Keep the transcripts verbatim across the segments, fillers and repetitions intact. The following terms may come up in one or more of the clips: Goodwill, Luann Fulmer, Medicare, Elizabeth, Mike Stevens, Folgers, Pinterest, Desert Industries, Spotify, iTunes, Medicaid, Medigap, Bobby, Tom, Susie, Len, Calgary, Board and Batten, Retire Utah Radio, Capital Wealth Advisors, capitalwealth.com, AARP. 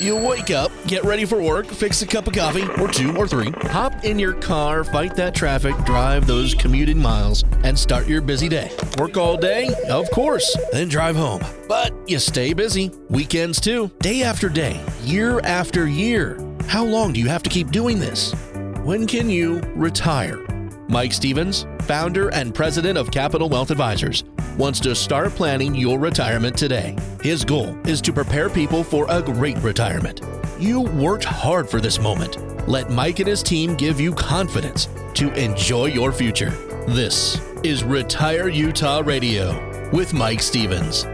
You wake up, get ready for work, fix a cup of coffee, or two, or three, hop in your car, fight that traffic, drive those commuted miles, and start your busy day. Work all day, of course, then drive home. But you stay busy, weekends too, day after day, year after year. How long do you have to keep doing this? When can you retire? Mike Stevens, founder and president of Capital Wealth Advisors, wants to start planning your retirement today. His goal is to prepare people for a great retirement. You worked hard for this moment. Let Mike and his team give you confidence to enjoy your future. This is Retire Utah Radio with Mike Stevens.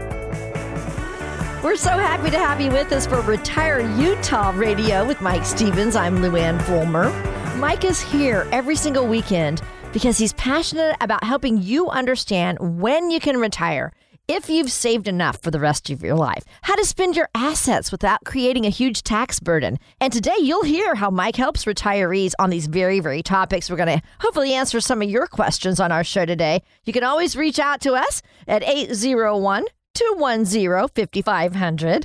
We're so happy to have you with us for Retire Utah Radio with Mike Stevens. I'm Luann Fulmer. Mike is here every single weekend because he's passionate about helping you understand when you can retire, if you've saved enough for the rest of your life, how to spend your assets without creating a huge tax burden. And today you'll hear how Mike helps retirees on these very, very topics. We're going to hopefully answer some of your questions on our show today. You can always reach out to us at eight zero one, two one zero, five five zero zero.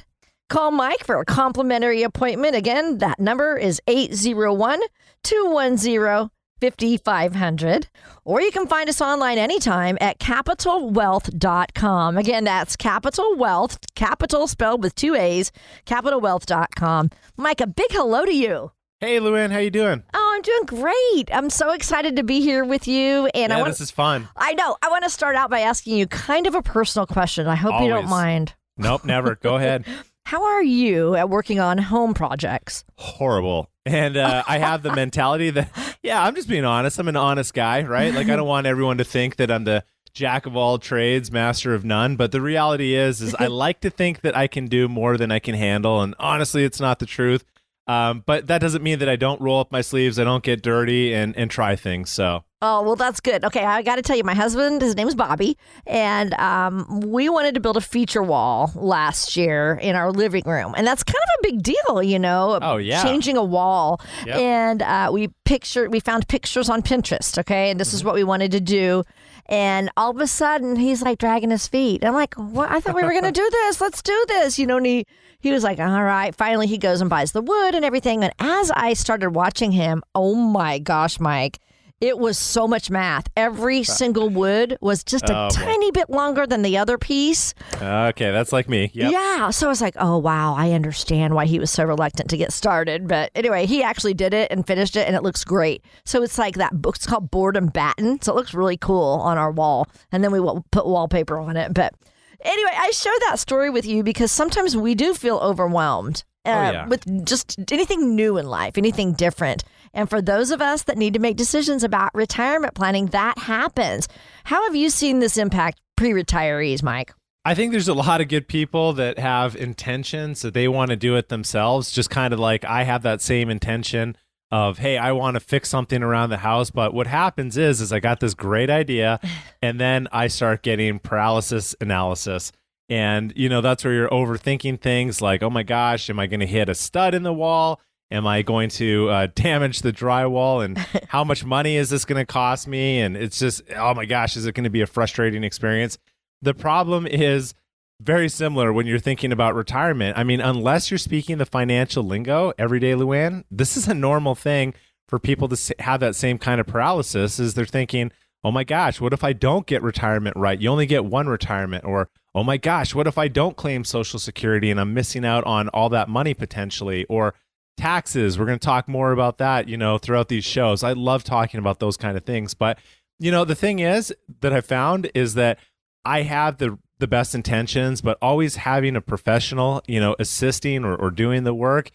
Call Mike for a complimentary appointment. Again, that number is eight zero one, two one zero, five five zero zero. fifty-five hundred, or you can find us online anytime at capital wealth dot com. Again, that's Capital Wealth, capital spelled with two A's, capital wealth dot com. Mike, a big hello to you. Hey, Luann, how you doing? Oh, I'm doing great. I'm so excited to be here with you. And yeah, I want, this is fun. I know. I want to start out by asking you kind of a personal question. I hope Always. You don't mind. Nope, never. Go ahead. How are you at working on home projects? Horrible. And uh, I have the mentality that, yeah, I'm just being honest. I'm an honest guy, right? Like, I don't want everyone to think that I'm the jack of all trades, master of none. But the reality is, is I like to think that I can do more than I can handle. And honestly, it's not the truth. Um, but that doesn't mean that I don't roll up my sleeves. I don't get dirty and, and try things. So. Oh, well, that's good. Okay, I got to tell you, my husband, his name is Bobby, and um, we wanted to build a feature wall last year in our living room. And that's kind of a big deal, you know, oh, yeah. Changing a wall. Yep. And uh, we pictured, we found pictures on Pinterest, okay, and this mm-hmm. is what we wanted to do. And all of a sudden, he's like dragging his feet. I'm like, what? I thought we were going to do this. Let's do this. You know, and he, he was like, all right. Finally, he goes and buys the wood and everything. And as I started watching him, oh, my gosh, Mike. It was so much math. Every single wood was just a oh, tiny boy. bit longer than the other piece. Okay, that's like me. Yep. Yeah. So I was like, oh, wow, I understand why he was so reluctant to get started. But anyway, he actually did it and finished it, and it looks great. So it's like that book. It's called Board and Batten. So it looks really cool on our wall. And then we put wallpaper on it. But anyway, I share that story with you because sometimes we do feel overwhelmed uh, oh, yeah. with just anything new in life, anything different. And for those of us that need to make decisions about retirement planning, that happens. How have you seen this impact pre-retirees, Mike? I think there's a lot of good people that have intentions that they want to do it themselves, just kind of like I have that same intention of, hey, I want to fix something around the house. But what happens is, is I got this great idea, and then I start getting paralysis analysis. And, you know, that's where you're overthinking things like, oh, my gosh, am I going to hit a stud in the wall? Am I going to uh, damage the drywall? And how much money is this going to cost me? And it's just, oh my gosh, is it going to be a frustrating experience? The problem is very similar when you're thinking about retirement. I mean, unless you're speaking the financial lingo every day, Luann, this is a normal thing for people to have that same kind of paralysis is they're thinking, oh my gosh, what if I don't get retirement right? You only get one retirement. Or, oh my gosh, what if I don't claim Social Security and I'm missing out on all that money potentially? Or taxes. We're going to talk more about that, you know, throughout these shows. I love talking about those kind of things. But, you know, the thing is that I found is that I have the the best intentions, but always having a professional, you know, assisting or, or doing the work.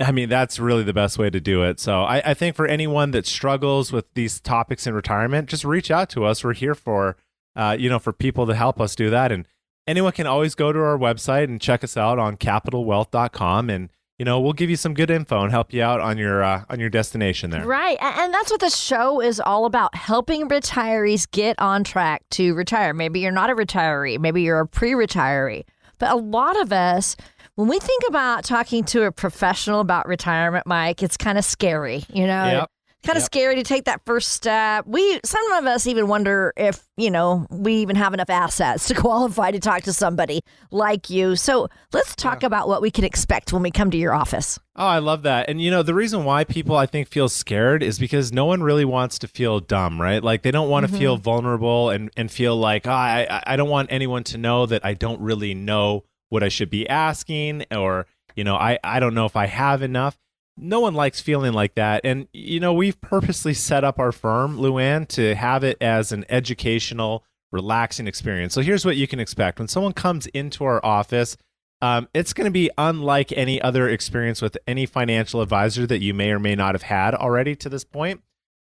I mean, that's really the best way to do it. So I, I think for anyone that struggles with these topics in retirement, just reach out to us. We're here for, uh, you know, for people to help us do that. And anyone can always go to our website and check us out on capital wealth dot com and you know, we'll give you some good info and help you out on your uh, on your destination there. Right. And that's what the show is all about, helping retirees get on track to retire. Maybe you're not a retiree. Maybe you're a pre-retiree. But a lot of us, when we think about talking to a professional about retirement, Mike, it's kind of scary, you know? Yep. Kind of yep. scary to take that first step. We, some of us even wonder if, you know, we even have enough assets to qualify to talk to somebody like you. So let's talk yeah. about what we can expect when we come to your office. Oh, I love that. And, you know, the reason why people, I think, feel scared is because no one really wants to feel dumb, right? Like, they don't want mm-hmm. to feel vulnerable and, and feel like, oh, I, I don't want anyone to know that I don't really know what I should be asking, or, you know, I, I don't know if I have enough. No one likes feeling like that. And, you know, we've purposely set up our firm, Luann, to have it as an educational, relaxing experience. So here's what you can expect. When someone comes into our office, um, it's going to be unlike any other experience with any financial advisor that you may or may not have had already to this point.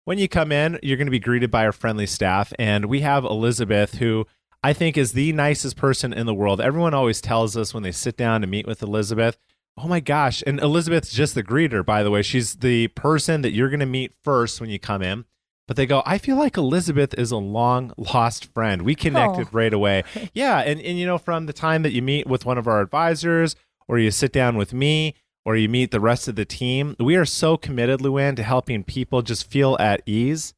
When you come in, you're going to be greeted by our friendly staff. And we have Elizabeth, who I think is the nicest person in the world. Everyone always tells us when they sit down to meet with Elizabeth, oh my gosh. And Elizabeth's just the greeter, by the way. She's the person that you're going to meet first when you come in. But they go, I feel like Elizabeth is a long lost friend. We connected oh. right away. Yeah. And, and, you know, from the time that you meet with one of our advisors, or you sit down with me, or you meet the rest of the team, we are so committed, Luann, to helping people just feel at ease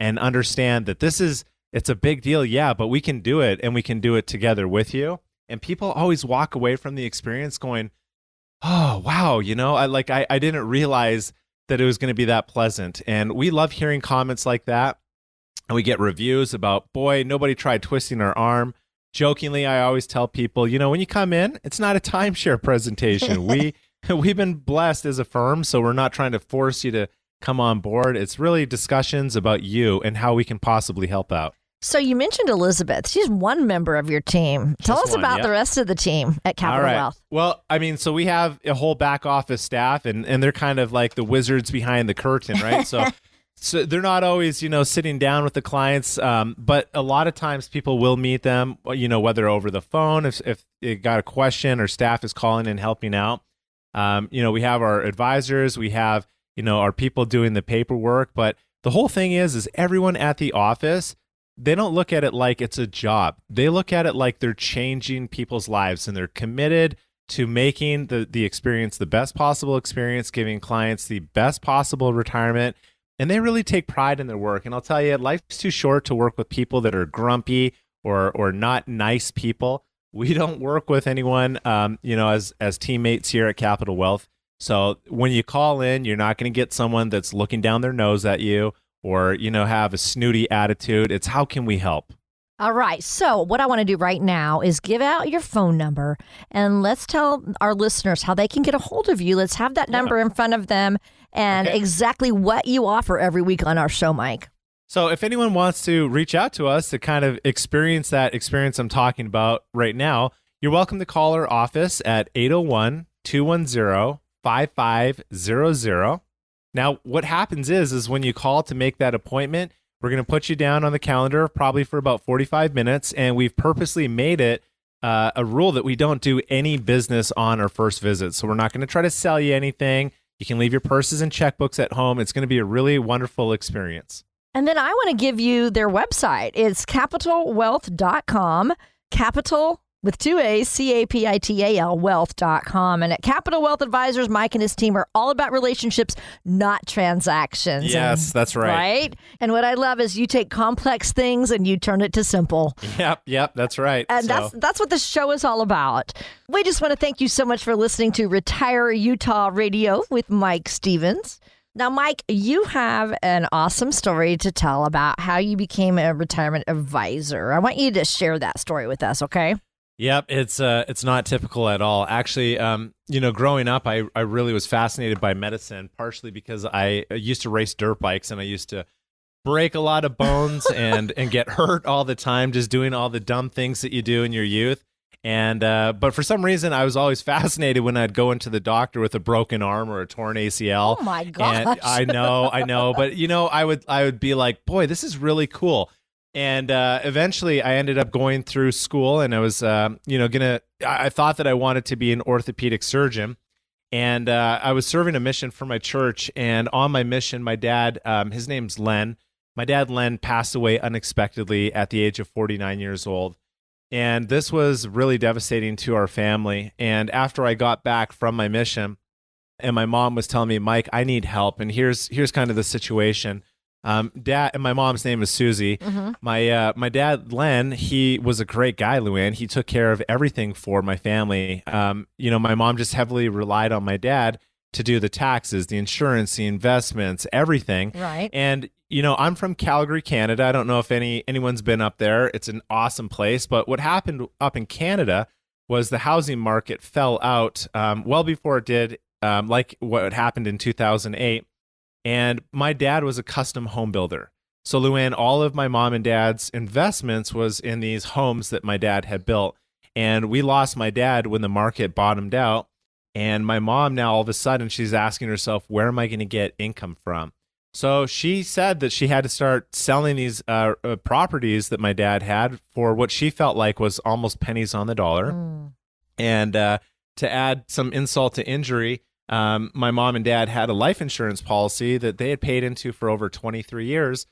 and understand that this is, it's a big deal. Yeah, but we can do it, and we can do it together with you. And people always walk away from the experience going, oh, wow, you know, I like I, I didn't realize that it was going to be that pleasant. And we love hearing comments like that. And we get reviews about, boy, nobody tried twisting our arm. Jokingly, I always tell people, you know, when you come in, it's not a timeshare presentation. we, we've been blessed as a firm, so we're not trying to force you to come on board. It's really discussions about you and how we can possibly help out. So you mentioned Elizabeth. She's one member of your team. Tell Just us one, about yeah. the rest of the team at Capital All right. Wealth. Well, I mean, so we have a whole back office staff, and, and they're kind of like the wizards behind the curtain, right? So so they're not always, you know, sitting down with the clients, um, but a lot of times people will meet them, you know, whether over the phone, if if they got a question, or staff is calling and helping out. Um, you know, we have our advisors, we have, you know, our people doing the paperwork, but the whole thing is, is everyone at the office, they don't look at it like it's a job. They look at it like they're changing people's lives, and they're committed to making the, the experience the best possible experience, giving clients the best possible retirement. And they really take pride in their work. And I'll tell you, life's too short to work with people that are grumpy or or not nice people. We don't work with anyone, um, you know, as as teammates here at Capital Wealth. So when you call in, you're not going to get someone that's looking down their nose at you, or, you know, have a snooty attitude. It's how can we help? All right. So what I want to do right now is give out your phone number, and let's tell our listeners how they can get a hold of you. Let's have that number yeah. in front of them, and okay. exactly what you offer every week on our show, Mike. So if anyone wants to reach out to us to kind of experience that experience I'm talking about right now, you're welcome to call our office at eight oh one, two one oh, five five zero zero. Now, what happens is, is when you call to make that appointment, we're going to put you down on the calendar probably for about forty-five minutes. And we've purposely made it uh, a rule that we don't do any business on our first visit. So we're not going to try to sell you anything. You can leave your purses and checkbooks at home. It's going to be a really wonderful experience. And then I want to give you their website. It's capital wealth dot com, capital with two A's, C A P I T A L, wealth dot com. And at Capital Wealth Advisors, Mike and his team are all about relationships, not transactions. Yes, and, that's right. Right? And what I love is you take complex things and you turn it to simple. Yep, yep, that's right. And so. that's that's what this show is all about. We just want to thank you so much for listening to Retire Utah Radio with Mike Stevens. Now, Mike, you have an awesome story to tell about how you became a retirement advisor. I want you to share that story with us, okay? Yep, it's uh, it's not typical at all. Actually, um, you know, growing up, I, I really was fascinated by medicine, partially because I used to race dirt bikes, and I used to break a lot of bones and and get hurt all the time, just doing all the dumb things that you do in your youth. And uh, but for some reason, I was always fascinated when I'd go into the doctor with a broken arm or a torn A C L. Oh my gosh! And I know, I know, but you know, I would I would be like, boy, this is really cool. And uh, eventually I ended up going through school, and I was, um, you know, going to, I thought that I wanted to be an orthopedic surgeon, and uh, I was serving a mission for my church. And on my mission, my dad, um, his name's Len, my dad, Len, passed away unexpectedly at the age of forty-nine years old. And this was really devastating to our family. And after I got back from my mission, and my mom was telling me, Mike, I need help, and here's here's kind of the situation. Um, dad, and my mom's name is Susie. Mm-hmm. My uh, my dad, Len, he was a great guy, Luann. He took care of everything for my family. Um, you know, my mom just heavily relied on my dad to do the taxes, the insurance, the investments, everything. Right. And, you know, I'm from Calgary, Canada. I don't know if any anyone's been up there. It's an awesome place. But what happened up in Canada was the housing market fell out um, well before it did, um, like what happened in two thousand eight. And my dad was a custom home builder. So Luann, all of my mom and dad's investments was in these homes that my dad had built. And we lost my dad when the market bottomed out. And my mom now, all of a sudden, she's asking herself, where am I going to get income from? So she said that she had to start selling these uh, uh, properties that my dad had for what she felt like was almost pennies on the dollar. Mm. And uh, to add some insult to injury, Um, my mom and dad had a life insurance policy that they had paid into for over twenty-three years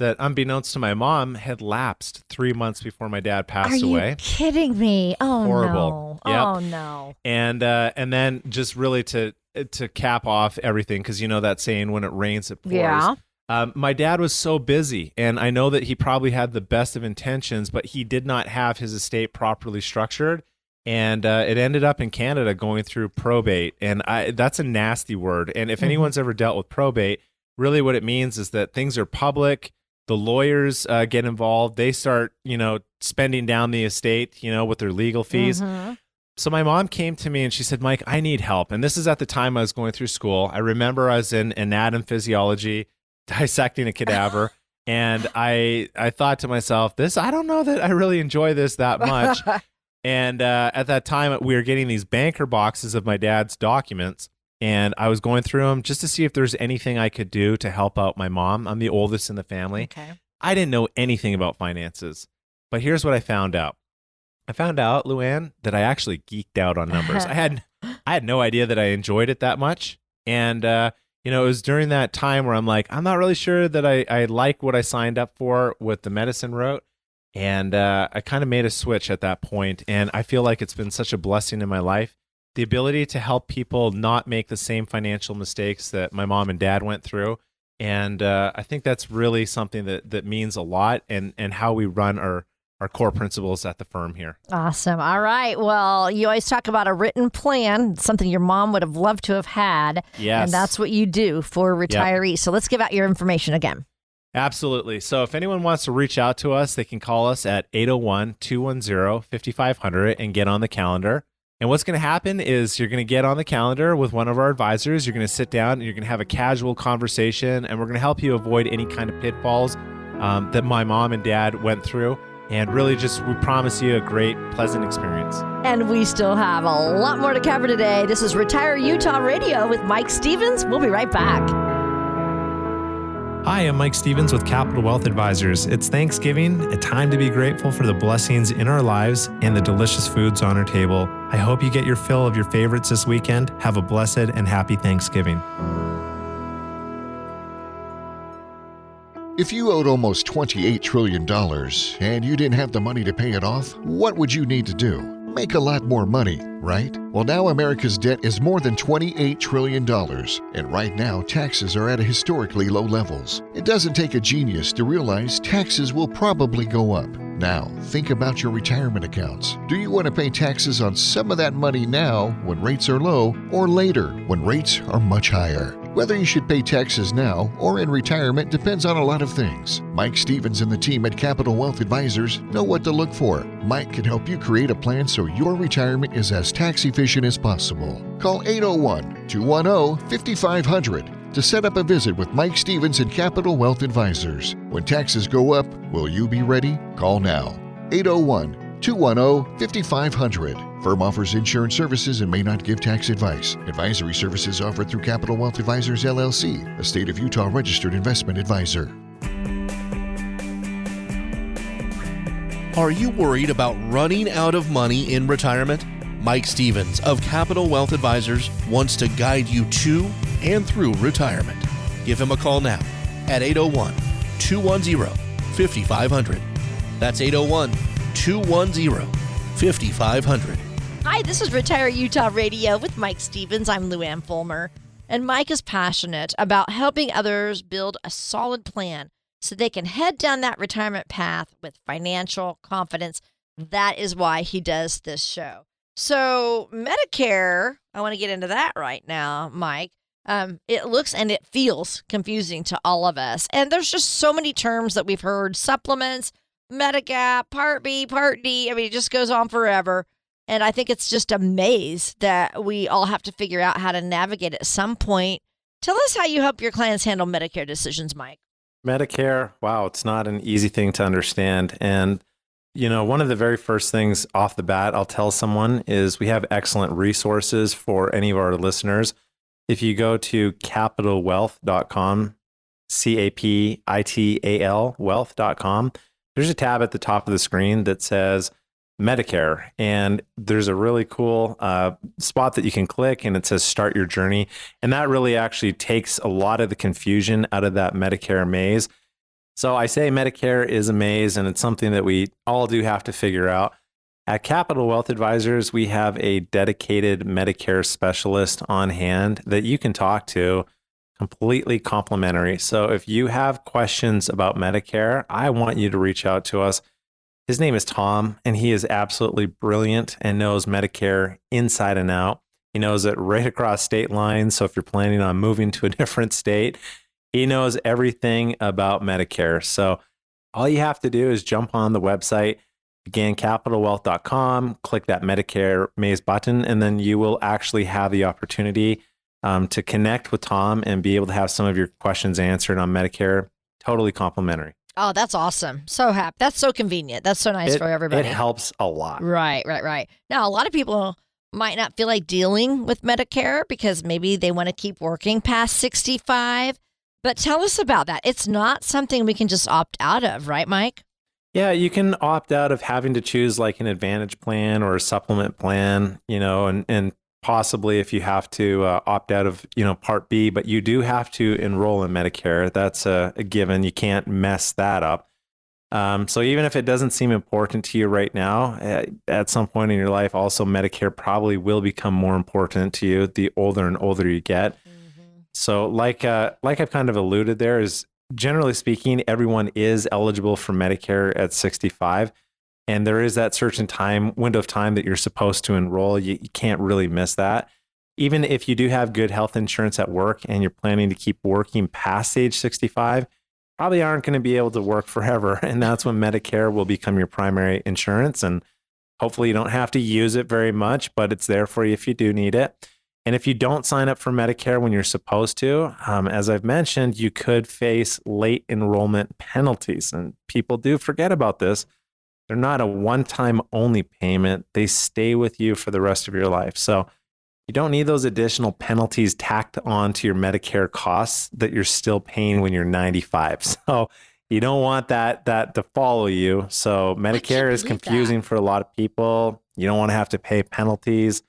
that, unbeknownst to my mom, had lapsed three months before my dad passed away. Are you kidding me? Oh, horrible. No. Yep. Oh, no. And uh, and then just really to to cap off everything, because you know that saying, when it rains, it pours. Yeah. Um, my dad was so busy, and I know that he probably had the best of intentions, but he did not have his estate properly structured. And uh, it ended up in Canada going through probate. And I, that's a nasty word. And if mm-hmm. anyone's ever dealt with probate, really what it means is that things are public. The lawyers uh, get involved. They start, you know, spending down the estate, you know, with their legal fees. Mm-hmm. So my mom came to me and she said, Mike, I need help. And this is at the time I was going through school. I remember I was in anatomy physiology, dissecting a cadaver. And I I thought to myself, this, I don't know that I really enjoy this that much. And uh, at that time, we were getting these banker boxes of my dad's documents, and I was going through them just to see if there's anything I could do to help out my mom. I'm the oldest in the family. Okay. I didn't know anything about finances, but here's what I found out. I found out, Luann, that I actually geeked out on numbers. I had I had no idea that I enjoyed it that much, and uh, you know, it was during that time where I'm like, I'm not really sure that I, I like what I signed up for with the medicine route. And uh, I kind of made a switch at that point, and I feel like it's been such a blessing in my life. The ability to help people not make the same financial mistakes that my mom and dad went through. And uh, I think that's really something that, that means a lot, and, and how we run our, our core principles at the firm here. Awesome. All right. Well, you always talk about a written plan, something your mom would have loved to have had. Yes. And that's what you do for retirees. Yep. So let's give out your information again. Absolutely. So if anyone wants to reach out to us, they can call us at eight oh one, two one oh, five five zero zero and get on the calendar. And what's going to happen is you're going to get on the calendar with one of our advisors. You're going to sit down and you're going to have a casual conversation, and we're going to help you avoid any kind of pitfalls um, that my mom and dad went through. And really just, we promise you a great, pleasant experience. And we still have a lot more to cover today. This is Retire Utah Radio with Mike Stevens. We'll be right back. Hi, I'm Mike Stevens with Capital Wealth Advisors. It's Thanksgiving, a time to be grateful for the blessings in our lives and the delicious foods on our table. I hope you get your fill of your favorites this weekend. Have a blessed and happy Thanksgiving. If you owed almost twenty-eight trillion dollars and you didn't have the money to pay it off, what would you need to do? Make a lot more money, right? Well, now America's debt is more than twenty-eight trillion dollars, and right now taxes are at historically low levels. It doesn't take a genius to realize taxes will probably go up. Now, think about your retirement accounts. Do you want to pay taxes on some of that money now when rates are low, or later when rates are much higher? Whether you should pay taxes now or in retirement depends on a lot of things. Mike Stevens and the team at Capital Wealth Advisors know what to look for. Mike can help you create a plan so your retirement is as tax efficient as possible. Call eight oh one, two one oh, five five zero zero to set up a visit with Mike Stevens and Capital Wealth Advisors. When taxes go up, will you be ready? Call now. eight oh one, two one oh, five five zero zero. Firm offers insurance services and may not give tax advice. Advisory services offered through Capital Wealth Advisors, L L C, a state of Utah registered investment advisor. Are you worried about running out of money in retirement? Mike Stevens of Capital Wealth Advisors wants to guide you to and through retirement. Give him a call now at eight oh one, two one oh, five five zero zero. That's eight oh one, two one oh, five five zero zero. Hi, this is Retire Utah Radio with Mike Stevens. I'm Luann Fulmer. And Mike is passionate about helping others build a solid plan so they can head down that retirement path with financial confidence. That is why he does this show. So Medicare, I want to get into that right now, Mike. Um, it looks and it feels confusing to all of us. And there's just so many terms that we've heard: supplements, Medigap, Part B, Part D. I mean, it just goes on forever. And I think it's just a maze that we all have to figure out how to navigate at some point. Tell us how you help your clients handle Medicare decisions, Mike. Medicare, wow, it's not an easy thing to understand. And, you know, one of the very first things off the bat I'll tell someone is we have excellent resources for any of our listeners. If you go to capital wealth dot com, C A P I T A L, wealth dot com, there's a tab at the top of the screen that says Medicare. And there's a really cool uh, spot that you can click, and it says start your journey. And that really actually takes a lot of the confusion out of that Medicare maze. So I say Medicare is a maze, and it's something that we all do have to figure out. At Capital Wealth Advisors, we have a dedicated Medicare specialist on hand that you can talk to, completely complimentary. So if you have questions about Medicare, I want you to reach out to us. His name is Tom, and he is absolutely brilliant and knows Medicare inside and out. He knows it right across state lines. So if you're planning on moving to a different state, he knows everything about Medicare. So all you have to do is jump on the website. Again, capital wealth dot com, click that Medicare maze button, and then you will actually have the opportunity um, to connect with Tom and be able to have some of your questions answered on Medicare. Totally complimentary. Oh, that's awesome. So happy. That's so convenient. That's so nice it, for everybody. It helps a lot. Right, right, right. Now, a lot of people might not feel like dealing with Medicare because maybe they want to keep working past sixty-five, but tell us about that. It's not something we can just opt out of, right, Mike? Yeah, you can opt out of having to choose like an advantage plan or a supplement plan, you know, and, and possibly if you have to uh, opt out of, you know, Part B, but you do have to enroll in Medicare. That's a, a given. You can't mess that up. Um, so even if it doesn't seem important to you right now, at, at some point in your life, also Medicare probably will become more important to you the older and older you get. Mm-hmm. So like uh, like I've kind of alluded there is, generally speaking, everyone is eligible for Medicare at sixty-five, and there is that certain time window of time that you're supposed to enroll. You, you can't really miss that. Even if you do have good health insurance at work and you're planning to keep working past age sixty-five, probably aren't going to be able to work forever, and that's when Medicare will become your primary insurance, and hopefully you don't have to use it very much, but it's there for you if you do need it. And if you don't sign up for Medicare when you're supposed to, um, as I've mentioned, you could face late enrollment penalties. And people do forget about this. They're not a one-time only payment. They stay with you for the rest of your life. So you don't need those additional penalties tacked on to your Medicare costs that you're still paying when you're ninety-five. So you don't want that that to follow you. So Medicare is confusing for a lot of people. You don't want to have to pay penalties.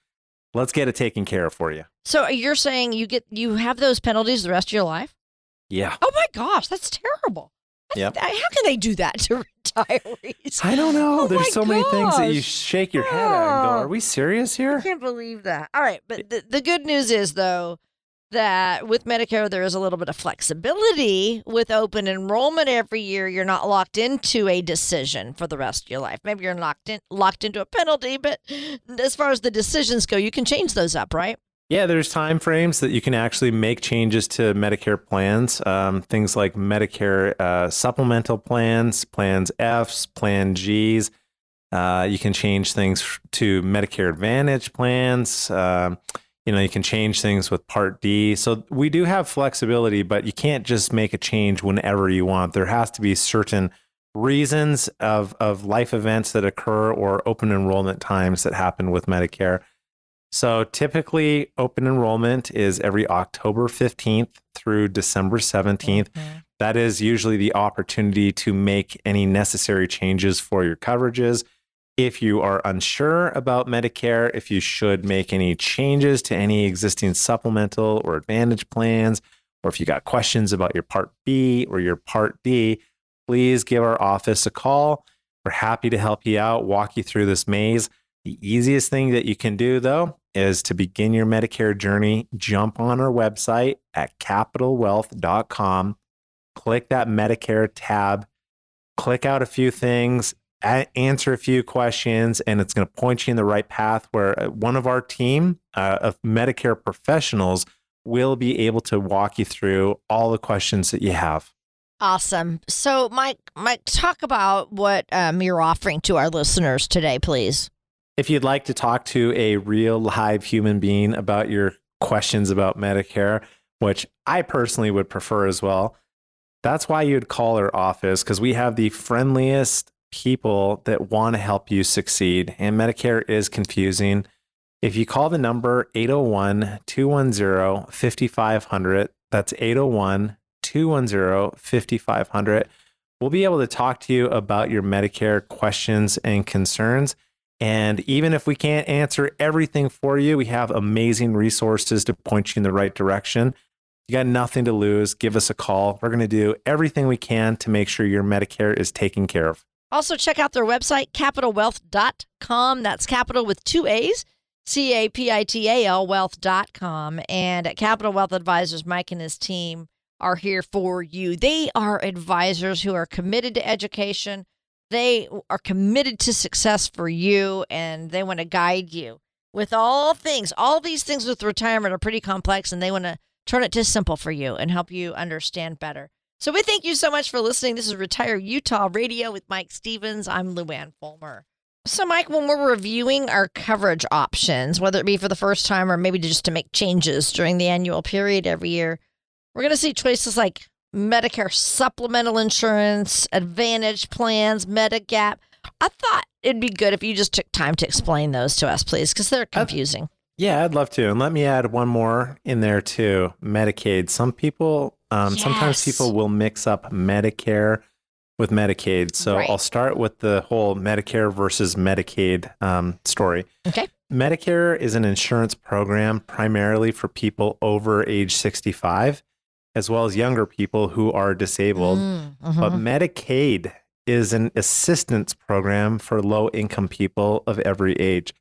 Let's get it taken care of for you. So you're saying you get you have those penalties the rest of your life? Yeah. Oh my gosh, that's terrible. Yep. How can they do that to retirees? I don't know. Oh There's so gosh. many things that you shake your head at and go, are we serious here? I can't believe that. All right. But the, the good news is, though, that with Medicare, there is a little bit of flexibility with open enrollment every year. You're not locked into a decision for the rest of your life. Maybe you're locked in, locked into a penalty, but as far as the decisions go, you can change those up, right? Yeah, there's time frames that you can actually make changes to Medicare plans. Um, things like Medicare uh, supplemental plans, plans Fs, plan Gs. Uh, you can change things to Medicare Advantage plans. Um, You know, you can change things with Part D. So we do have flexibility, but you can't just make a change whenever you want. There has to be certain reasons of, of life events that occur or open enrollment times that happen with Medicare. So typically open enrollment is every October fifteenth through December seventeenth. Mm-hmm. That is usually the opportunity to make any necessary changes for your coverages. If you are unsure about Medicare, if you should make any changes to any existing supplemental or advantage plans, or if you got questions about your Part B or your Part D, please give our office a call. We're happy to help you out, walk you through this maze. The easiest thing that you can do, though, is to begin your Medicare journey. Jump on our website at capital wealth dot com, click that Medicare tab, click out a few things, answer a few questions, and it's going to point you in the right path where one of our team uh, of Medicare professionals will be able to walk you through all the questions that you have. Awesome. So, Mike, Mike, talk about what um, you're offering to our listeners today, please. If you'd like to talk to a real live human being about your questions about Medicare, which I personally would prefer as well, that's why you'd call our office, because we have the friendliest people that want to help you succeed. And Medicare is confusing. If you call the number eight oh one, two one oh, five five zero zero, that's eight oh one, two one oh, five five zero zero, we'll be able to talk to you about your Medicare questions and concerns. And even if we can't answer everything for you, we have amazing resources to point you in the right direction. You got nothing to lose. Give us a call. We're going to do everything we can to make sure your Medicare is taken care of. Also, check out their website, capital wealth dot com. That's capital with two A's, C A P I T A L, wealth dot com. And at Capital Wealth Advisors, Mike and his team are here for you. They are advisors who are committed to education. They are committed to success for you, and they want to guide you with all things. All these things with retirement are pretty complex, and they want to turn it to simple for you and help you understand better. So we thank you so much for listening. This is Retire Utah Radio with Mike Stevens. I'm Luann Fulmer. So, Mike, when we're reviewing our coverage options, whether it be for the first time or maybe just to make changes during the annual period every year, we're going to see choices like Medicare supplemental insurance, Advantage plans, Medigap. I thought it'd be good if you just took time to explain those to us, please, because they're confusing. I'd, yeah, I'd love to. And let me add one more in there, too. Medicaid. Some people, um, yes. sometimes people will mix up Medicare with Medicaid. So right. I'll start with the whole Medicare versus Medicaid um, story. Okay. Medicare is an insurance program primarily for people over age sixty-five, as well as younger people who are disabled. Mm, uh-huh. But Medicaid is an assistance program for low-income people of every age.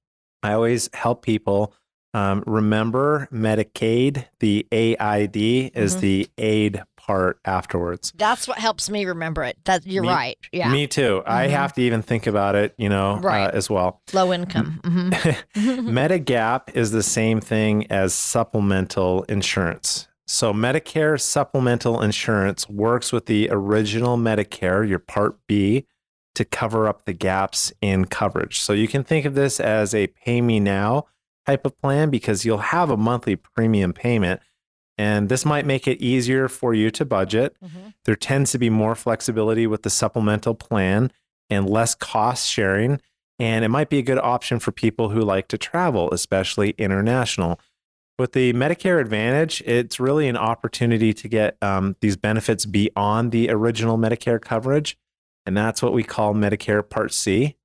I always help people um, remember Medicaid, the A I D is mm-hmm. the aid part afterwards. That's what helps me remember it. That You're me, right. Yeah. Me too. Mm-hmm. I have to even think about it, you know, right. uh, as well. Low income. Mm-hmm. Medigap is the same thing as supplemental insurance. So Medicare supplemental insurance works with the original Medicare, your Part B, to cover up the gaps in coverage. So you can think of this as a pay me now type of plan, because you'll have a monthly premium payment, and this might make it easier for you to budget. Mm-hmm. There tends to be more flexibility with the supplemental plan and less cost sharing, and it might be a good option for people who like to travel, especially international. With the Medicare Advantage, it's really an opportunity to get um, these benefits beyond the original Medicare coverage, and that's what we call Medicare Part C.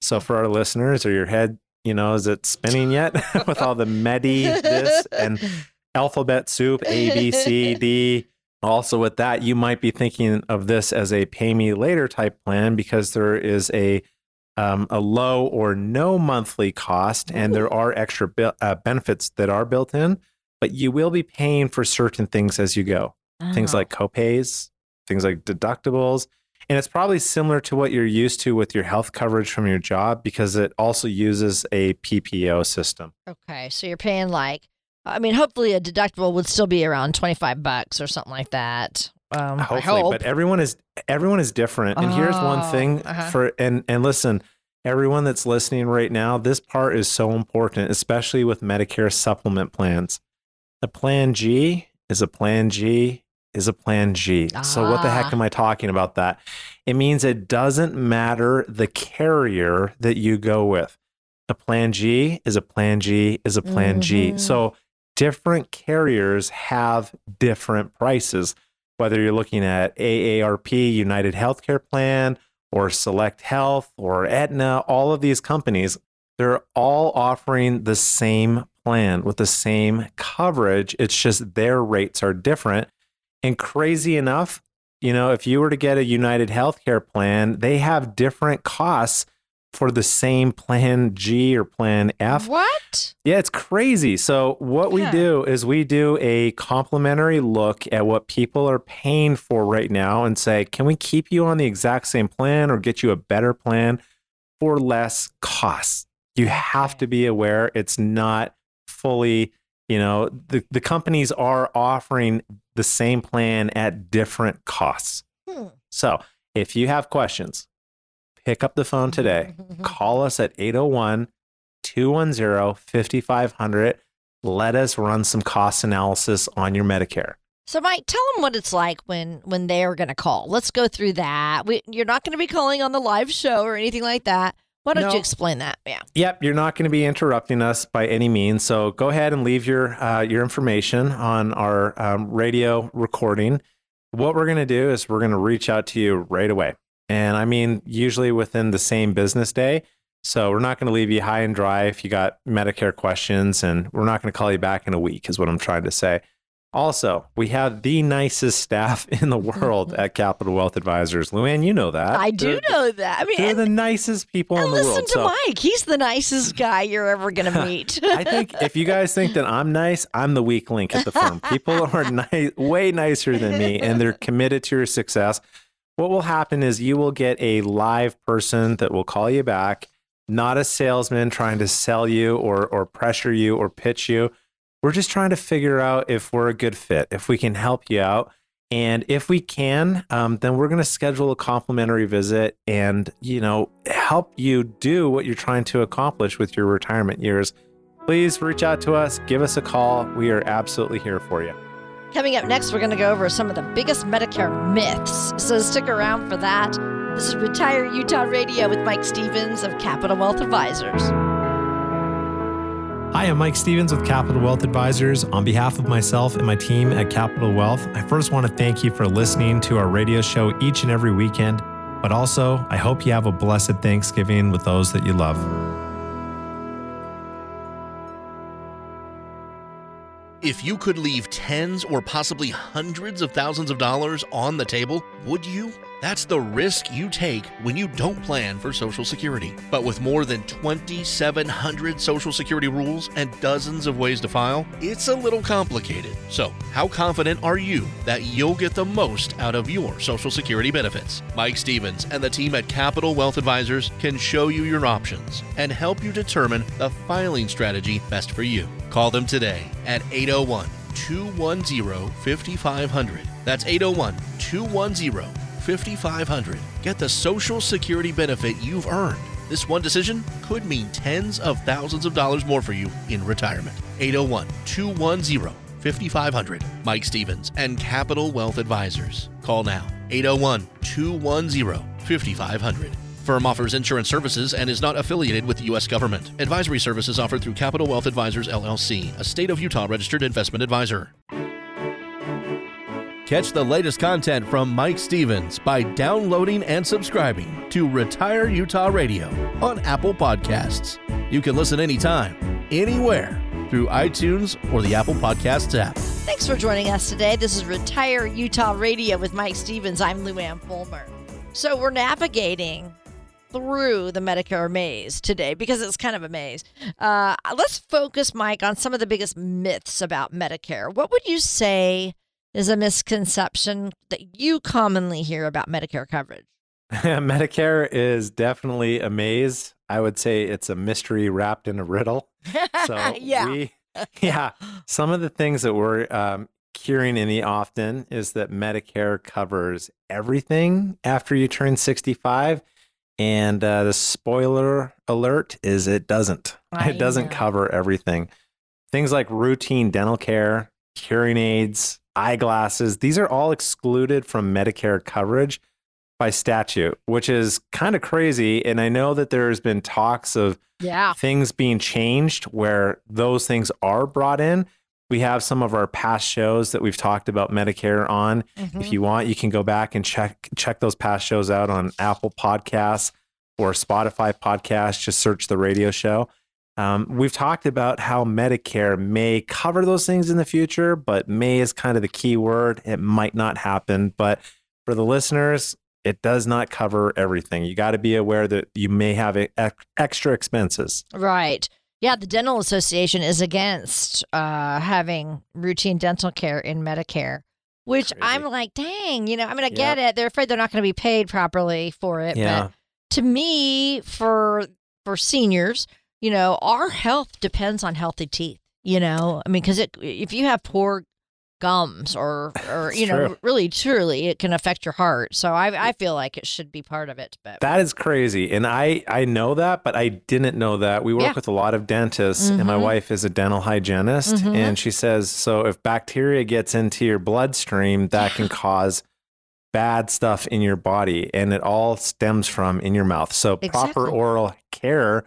So for our listeners, or your head, you know, is it spinning yet with all the Medi, this, and alphabet soup, A, B, C, D? Also with that, you might be thinking of this as a pay me later type plan, because there is a Um, a low or no monthly cost, and there are extra bi- uh, benefits that are built in, but you will be paying for certain things as you go. Oh. Things like copays, things like deductibles, and it's probably similar to what you're used to with your health coverage from your job, because it also uses a P P O system. Okay, so you're paying like, I mean, hopefully a deductible would still be around twenty-five bucks or something like that. Um, Hopefully, hope. But everyone is everyone is different. And oh, here's one thing uh-huh. for and and listen, everyone that's listening right now, this part is so important, especially with Medicare supplement plans. A plan G is a plan G is a plan G. Ah. So what the heck am I talking about that? It means it doesn't matter the carrier that you go with. A plan G is a plan G is a plan mm-hmm. G. So different carriers have different prices. Whether you're looking at A A R P, United Healthcare Plan, or Select Health, or Aetna, all of these companies, they're all offering the same plan with the same coverage. It's just their rates are different. And crazy enough, you know, if you were to get a United Healthcare Plan, they have different costs for the same plan G or plan F. What? Yeah, it's crazy. So what yeah. we do is we do a complimentary look at what people are paying for right now and say, can we keep you on the exact same plan or get you a better plan for less cost? You have to be aware it's not fully, you know, the, the companies are offering the same plan at different costs. Hmm. So if you have questions, pick up the phone today. Call us at eight oh one, two one zero, five five zero zero. Let us run some cost analysis on your Medicare. So, Mike, tell them what it's like when, when they are going to call. Let's go through that. We, you're not going to be calling on the live show or anything like that. Why don't no. you explain that? Yeah. Yep. You're not going to be interrupting us by any means. So go ahead and leave your uh, your information on our um, radio recording. What we're going to do is we're going to reach out to you right away. And I mean, usually within the same business day. So we're not going to leave you high and dry if you got Medicare questions, and we're not going to call you back in a week is what I'm trying to say. Also, we have the nicest staff in the world at Capital Wealth Advisors. Luann, you know that. I do they're, know that. I mean, they're the nicest people in the world. And listen to so, Mike. He's the nicest guy you're ever going to meet. I think if you guys think that I'm nice, I'm the weak link at the firm. People are ni- way nicer than me, and they're committed to your success. What will happen is you will get a live person that will call you back, not a salesman trying to sell you or or pressure you or pitch you. We're just trying to figure out if we're a good fit, if we can help you out. And if we can, um, then we're going to schedule a complimentary visit and, you know, help you do what you're trying to accomplish with your retirement years. Please reach out to us. Give us a call. We are absolutely here for you. Coming up next, we're going to go over some of the biggest Medicare myths, so stick around for that. This is Retire Utah Radio with Mike Stevens of Capital Wealth Advisors. Hi, I'm Mike Stevens with Capital Wealth Advisors. On behalf of myself and my team at Capital Wealth, I first want to thank you for listening to our radio show each and every weekend, but also I hope you have a blessed Thanksgiving with those that you love. If you could leave tens or possibly hundreds of thousands of dollars on the table, would you? That's the risk you take when you don't plan for Social Security. But with more than twenty-seven hundred Social Security rules and dozens of ways to file, it's a little complicated. So, how confident are you that you'll get the most out of your Social Security benefits? Mike Stevens and the team at Capital Wealth Advisors can show you your options and help you determine the filing strategy best for you. Call them today at eight oh one, two one zero, five five zero zero. That's eight oh one, two one zero, five five zero zero. Get the Social Security benefit you've earned. This one decision could mean tens of thousands of dollars more for you in retirement. eight oh one, two one zero, five five zero zero. Mike Stevens and Capital Wealth Advisors. Call now. eight oh one, two one zero, five five zero zero. Firm offers insurance services and is not affiliated with the U S government. Advisory services offered through Capital Wealth Advisors, L L C, a state of Utah registered investment advisor. Catch the latest content from Mike Stevens by downloading and subscribing to Retire Utah Radio on Apple Podcasts. You can listen anytime, anywhere, through iTunes or the Apple Podcasts app. Thanks for joining us today. This is Retire Utah Radio with Mike Stevens. I'm Luann Fulmer. So we're navigating through the Medicare maze today because it's kind of a maze. Uh, let's focus, Mike, on some of the biggest myths about Medicare. What would you say is a misconception that you commonly hear about Medicare coverage? Medicare is definitely a maze. I would say it's a mystery wrapped in a riddle. So yeah. We, yeah. Some of the things that we're um, hearing in the often is that Medicare covers everything after you turn sixty-five. And uh, the spoiler alert is it doesn't. I it doesn't know. cover everything. Things like routine dental care, hearing aids, eyeglasses, these are all excluded from Medicare coverage by statute, which is kind of crazy. And I know that there's been talks of yeah. things being changed where those things are brought in. We have some of our past shows that we've talked about Medicare on. Mm-hmm. If you want, you can go back and check check those past shows out on Apple Podcasts or Spotify Podcasts. Just search the radio show. Um, we've talked about how Medicare may cover those things in the future, but may is kind of the key word. It might not happen. But for the listeners, it does not cover everything. You got to be aware that you may have extra expenses. Right. Yeah, the Dental Association is against uh, having routine dental care in Medicare, which Crazy. I'm like, dang, you know, I mean, I get yeah. it. They're afraid they're not going to be paid properly for it. Yeah. But to me, for for seniors, you know, our health depends on healthy teeth, you know, I mean, because it, if you have poor gums or, or you know, true. really, truly, it can affect your heart. So I I feel like it should be part of it. But that is crazy. And I, I know that, but I didn't know that. We work yeah. with a lot of dentists, mm-hmm. and my wife is a dental hygienist. Mm-hmm. And she says, so if bacteria gets into your bloodstream, that can cause bad stuff in your body. And it all stems from in your mouth. So exactly. proper oral care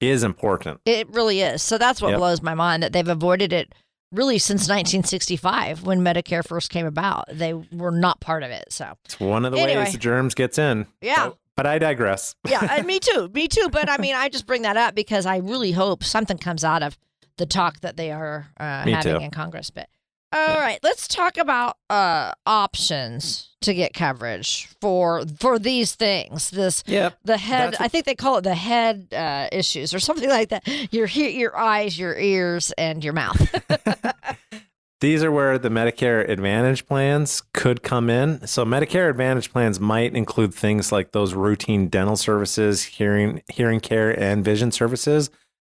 is important. It really is. So that's what yep. blows my mind, that they've avoided it really since nineteen sixty-five, when Medicare first came about. They were not part of it. So it's one of the anyway. ways the germs gets in. Yeah. But, but I digress. Yeah, me too. Me too. But I mean, I just bring that up because I really hope something comes out of the talk that they are uh, having too. in Congress. But all yeah. right, let's talk about uh, options to get coverage for for these things. This yep. the head. What, I think they call it the head uh, issues or something like that. Your your eyes, your ears, and your mouth. These are where the Medicare Advantage plans could come in. So Medicare Advantage plans might include things like those routine dental services, hearing, hearing care, and vision services.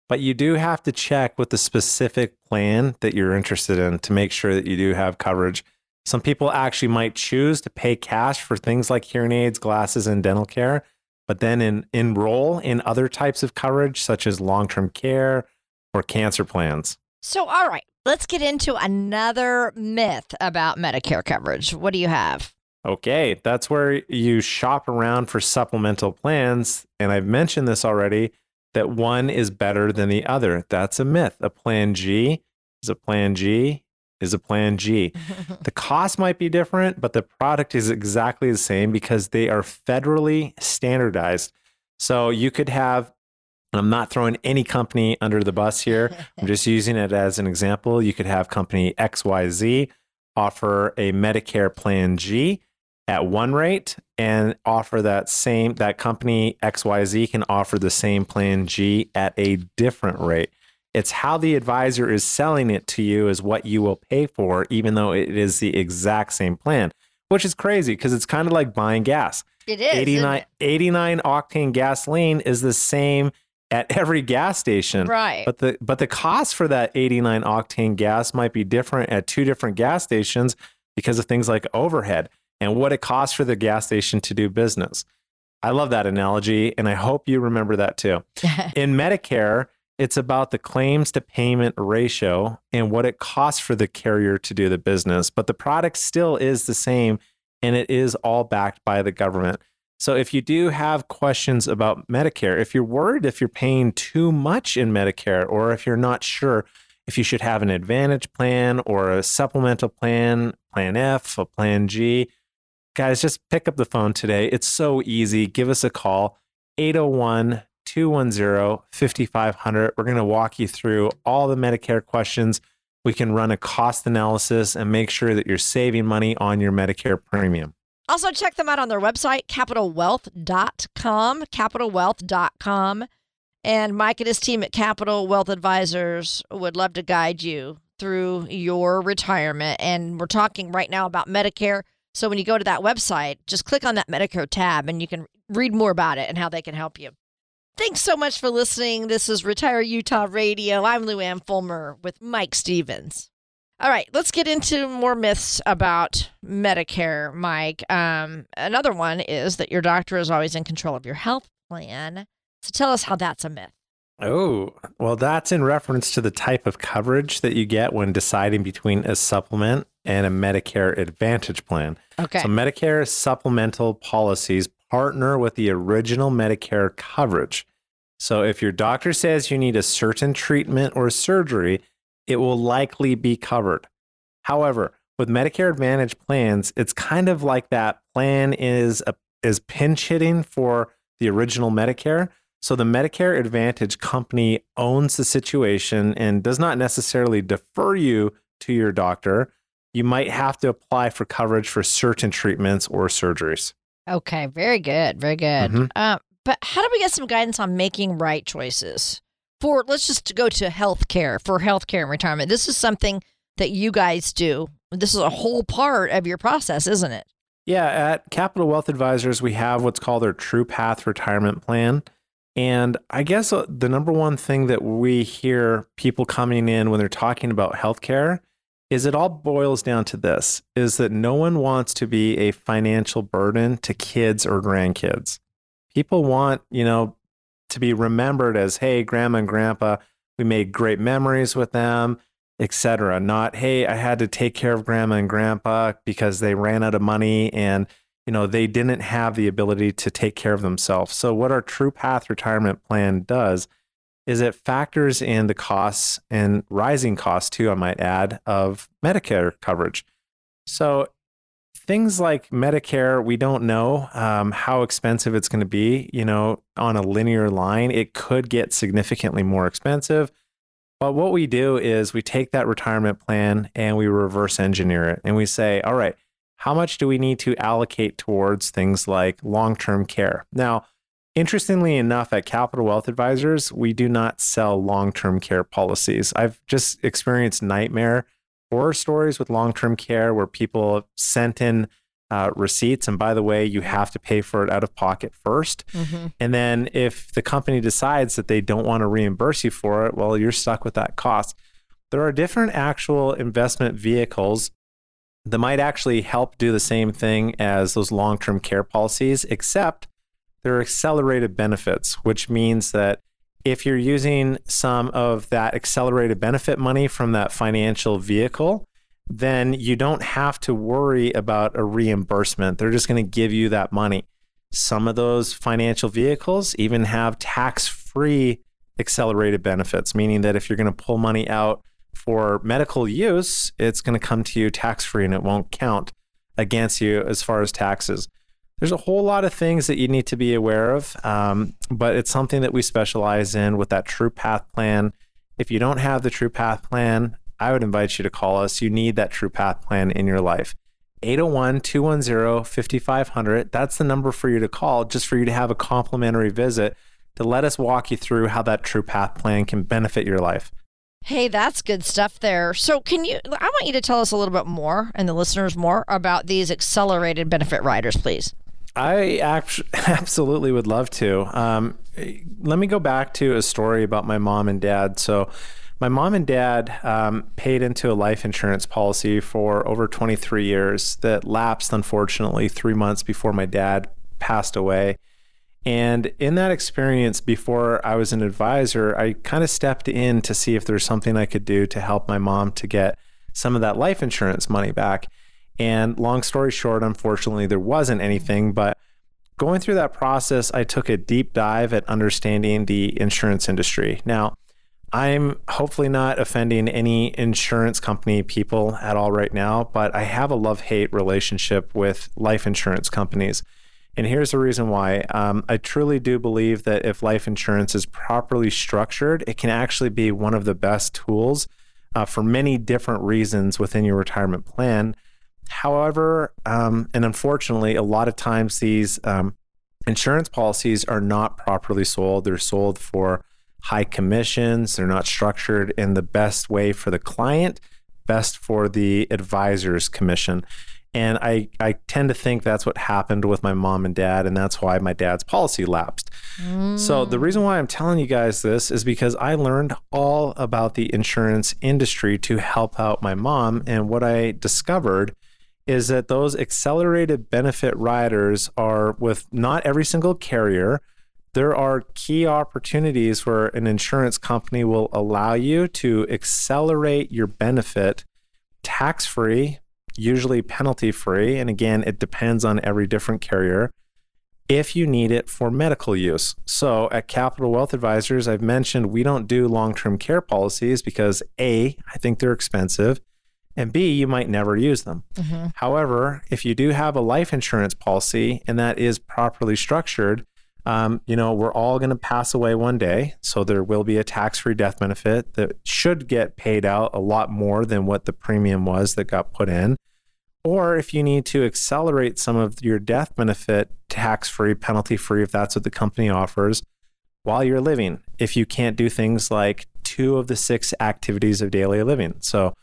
But you do have to check with the specific plan that you're interested in to make sure that you do have coverage. Some people actually might choose to pay cash for things like hearing aids, glasses, and dental care, but then in, enroll in other types of coverage, such as long-term care or cancer plans. So, all right. Let's get into another myth about Medicare coverage. What do you have? Okay, that's where you shop around for supplemental plans. And I've mentioned this already, that one is better than the other. That's a myth. A plan G is a plan G is a plan G. The cost might be different, but the product is exactly the same because they are federally standardized. So you could have, and I'm not throwing any company under the bus here, I'm just using it as an example. You could have company X Y Z offer a Medicare Plan G at one rate and offer that same, that company X Y Z can offer the same Plan G at a different rate. It's how the advisor is selling it to you is what you will pay for, even though it is the exact same plan, which is crazy because it's kind of like buying gas. It is. eighty-nine, eighty-nine octane gasoline is the same at every gas station. Right. But the but the cost for that eighty-nine octane gas might be different at two different gas stations because of things like overhead and what it costs for the gas station to do business. I love that analogy, and I hope you remember that too. In Medicare, it's about the claims to payment ratio and what it costs for the carrier to do the business, but the product still is the same, and it is all backed by the government. So if you do have questions about Medicare, if you're worried if you're paying too much in Medicare, or if you're not sure if you should have an Advantage plan or a supplemental plan, Plan F, a Plan G, guys, just pick up the phone today. It's so easy. Give us a call, eight oh one, two one zero, five five zero zero. We're going to walk you through all the Medicare questions. We can run a cost analysis and make sure that you're saving money on your Medicare premium. Also, check them out on their website, capital wealth dot com, capital wealth dot com. And Mike and his team at Capital Wealth Advisors would love to guide you through your retirement. And we're talking right now about Medicare. So when you go to that website, just click on that Medicare tab and you can read more about it and how they can help you. Thanks so much for listening. This is Retire Utah Radio. I'm Luann Fulmer with Mike Stevens. All right, let's get into more myths about Medicare, Mike. Um, another one is that your doctor is always in control of your health plan. So tell us how that's a myth. Oh, well, that's in reference to the type of coverage that you get when deciding between a supplement and a Medicare Advantage plan. Okay. So Medicare supplemental policies partner with the original Medicare coverage. So if your doctor says you need a certain treatment or surgery, it will likely be covered. However, with Medicare Advantage plans, it's kind of like that plan is a, is pinch hitting for the original Medicare. So the Medicare Advantage company owns the situation and does not necessarily defer you to your doctor. You might have to apply for coverage for certain treatments or surgeries. Okay. Very good. Very good. Mm-hmm. Uh, but how do we get some guidance on making right choices for, let's just go to healthcare, for healthcare and retirement? This is something that you guys do. This is a whole part of your process, isn't it? Yeah. At Capital Wealth Advisors, we have what's called our True Path Retirement Plan. And I guess the number one thing that we hear people coming in when they're talking about healthcare is it all boils down to this, is that no one wants to be a financial burden to kids or grandkids. People want, you know, to be remembered as, hey, grandma and grandpa, we made great memories with them, et cetera. Not, hey, I had to take care of grandma and grandpa because they ran out of money and, you know, they didn't have the ability to take care of themselves. So what our True Path Retirement Plan does is it factors in the costs, and rising costs too, I might add, of Medicare coverage. So things like Medicare, we don't know um, how expensive it's going to be, you know, on a linear line. It could get significantly more expensive. But what we do is we take that retirement plan and we reverse engineer it. And we say, all right, how much do we need to allocate towards things like long-term care? Now, interestingly enough, at Capital Wealth Advisors, we do not sell long-term care policies. I've just experienced nightmare horror stories with long-term care where people sent in uh, receipts. And by the way, you have to pay for it out of pocket first. Mm-hmm. And then if the company decides that they don't want to reimburse you for it, well, you're stuck with that cost. There are different actual investment vehicles that might actually help do the same thing as those long-term care policies, except there are accelerated benefits, which means that if you're using some of that accelerated benefit money from that financial vehicle, then you don't have to worry about a reimbursement. They're just going to give you that money. Some of those financial vehicles even have tax-free accelerated benefits, meaning that if you're going to pull money out for medical use, it's going to come to you tax-free and it won't count against you as far as taxes. There's a whole lot of things that you need to be aware of, um, but it's something that we specialize in with that True Path Plan. If you don't have the True Path Plan, I would invite you to call us. You need that True Path Plan in your life. eight oh one, two one zero, five five zero zero. That's the number for you to call, just for you to have a complimentary visit to let us walk you through how that True Path Plan can benefit your life. Hey, that's good stuff there. So can you, I want you to tell us a little bit more, and the listeners more, about these accelerated benefit riders, please. I absolutely would love to. Um, let me go back to a story about my mom and dad. So my mom and dad um, paid into a life insurance policy for over twenty-three years that lapsed, unfortunately, three months before my dad passed away. And in that experience, before I was an advisor, I kind of stepped in to see if there's something I could do to help my mom to get some of that life insurance money back. And long story short, unfortunately, there wasn't anything. But going through that process, I took a deep dive at understanding the insurance industry. Now, I'm hopefully not offending any insurance company people at all right now, but I have a love-hate relationship with life insurance companies. And here's the reason why. Um, I truly do believe that if life insurance is properly structured, it can actually be one of the best tools uh, for many different reasons within your retirement plan. However, um, and unfortunately, a lot of times these um, insurance policies are not properly sold. They're sold for high commissions. They're not structured in the best way for the client, best for the advisor's commission. And I, I tend to think that's what happened with my mom and dad, and that's why my dad's policy lapsed. Mm. So the reason why I'm telling you guys this is because I learned all about the insurance industry to help out my mom. And what I discovered is that those accelerated benefit riders are with not every single carrier. There are key opportunities where an insurance company will allow you to accelerate your benefit tax-free, usually penalty-free. And again, it depends on every different carrier if you need it for medical use. So at Capital Wealth Advisors, I've mentioned we don't do long-term care policies because A, I think they're expensive, and B, you might never use them. Mm-hmm. However, if you do have a life insurance policy and that is properly structured, um, you know, we're all going to pass away one day. So there will be a tax-free death benefit that should get paid out a lot more than what the premium was that got put in. Or if you need to accelerate some of your death benefit tax-free, penalty-free, if that's what the company offers, while you're living, if you can't do things like two of the six activities of daily living. So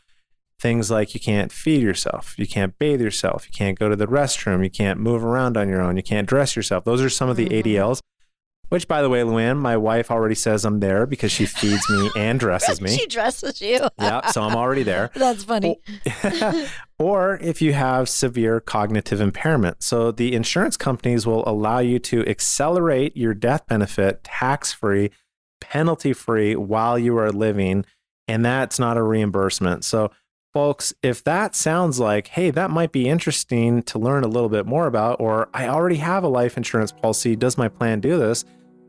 things like you can't feed yourself, you can't bathe yourself, you can't go to the restroom, you can't move around on your own, you can't dress yourself. Those are some of the A D Ls. Which, by the way, Luann, my wife already says I'm there because she feeds me and dresses me. She dresses you. Yep, so I'm already there. That's funny. Or if you have severe cognitive impairment. So the insurance companies will allow you to accelerate your death benefit tax-free, penalty-free while you are living, and that's not a reimbursement. So folks, if that sounds like, hey, that might be interesting to learn a little bit more about, or I already have a life insurance policy, does my plan do this?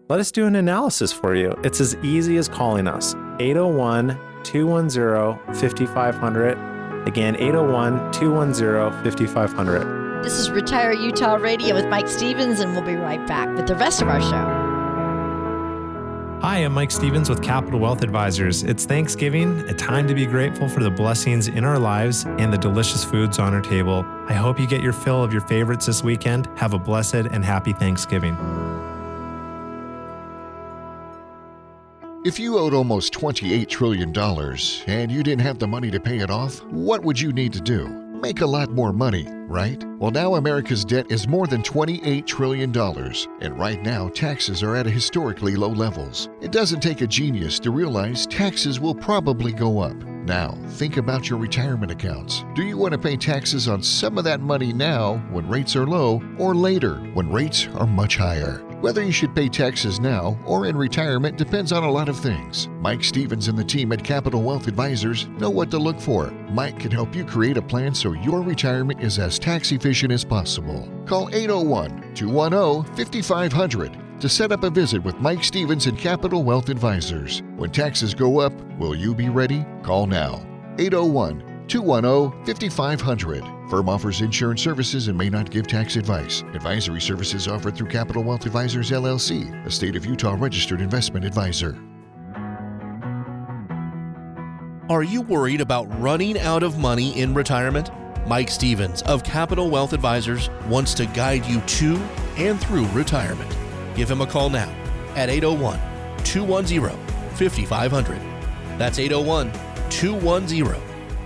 Let us do an analysis for you. It's as easy as calling us, eight oh one, two one zero, five five zero zero. Again, eight oh one, two one zero, five five zero zero. This is Retire Utah Radio with Mike Stevens, and we'll be right back with the rest of our show. Hi, I'm Mike Stevens with Capital Wealth Advisors. It's Thanksgiving, a time to be grateful for the blessings in our lives and the delicious foods on our table. I hope you get your fill of your favorites this weekend. Have a blessed and happy Thanksgiving. If you owed almost twenty-eight trillion dollars and you didn't have the money to pay it off, what would you need to do? Make a lot more money, right? Well, now America's debt is more than twenty-eight trillion dollars, and right now taxes are at historically low levels. It doesn't take a genius to realize taxes will probably go up. Now, think about your retirement accounts. Do you want to pay taxes on some of that money now when rates are low, or later when rates are much higher? Whether you should pay taxes now or in retirement depends on a lot of things. Mike Stevens and the team at Capital Wealth Advisors know what to look for. Mike can help you create a plan so your retirement is as tax efficient as possible. Call eight oh one, two one zero, five five zero zero to set up a visit with Mike Stevens and Capital Wealth Advisors. When taxes go up, will you be ready? Call now. eight oh one, two one zero, five five zero zero. Firm offers insurance services and may not give tax advice. Advisory services offered through Capital Wealth Advisors, L L C, a state of Utah registered investment advisor. Are you worried about running out of money in retirement? Mike Stevens of Capital Wealth Advisors wants to guide you to and through retirement. Give him a call now at eight oh one, two one zero, five five zero zero. That's eight oh one, two one zero,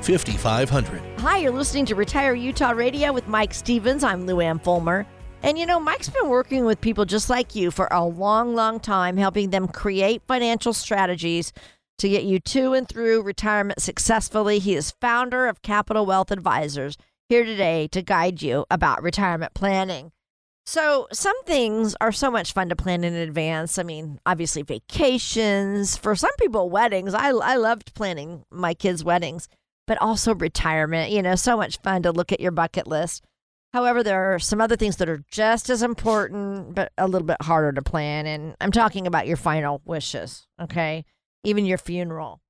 five five zero zero. Hi, you're listening to Retire Utah Radio with Mike Stevens. I'm Luann Fulmer. And you know, Mike's been working with people just like you for a long, long time, helping them create financial strategies to get you to and through retirement successfully. He is founder of Capital Wealth Advisors, here today to guide you about retirement planning. So some things are so much fun to plan in advance. I mean, obviously vacations, for some people, weddings. I, I loved planning my kids' weddings, but also retirement, you know, so much fun to look at your bucket list. However, there are some other things that are just as important, but a little bit harder to plan. And I'm talking about your final wishes, okay? Even your funeral.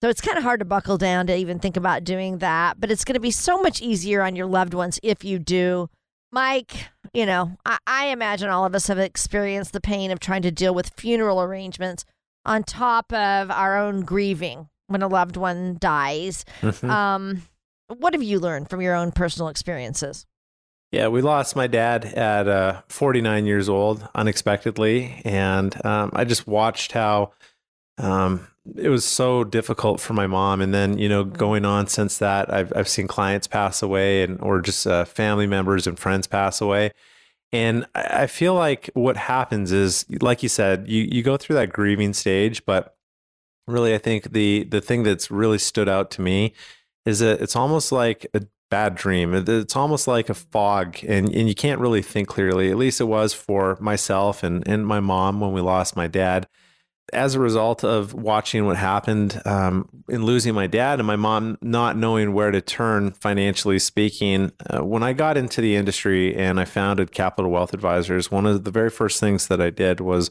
So it's kind of hard to buckle down to even think about doing that, but it's going to be so much easier on your loved ones if you do. Mike, you know, I, I imagine all of us have experienced the pain of trying to deal with funeral arrangements on top of our own grieving when a loved one dies. Mm-hmm. Um, what have you learned from your own personal experiences? Yeah, we lost my dad at uh, forty-nine years old unexpectedly. And um, I just watched how um, it was so difficult for my mom. And then, you know, going on since that, I've I've seen clients pass away and or just uh, family members and friends pass away. And I feel like what happens is, like you said, you, you go through that grieving stage. But really, I think the the thing that's really stood out to me is that it's almost like a bad dream. It's almost like a fog, and, and you can't really think clearly. At least it was for myself and, and my mom when we lost my dad. As a result of watching what happened um, in losing my dad and my mom not knowing where to turn financially speaking, uh, when I got into the industry and I founded Capital Wealth Advisors, one of the very first things that I did was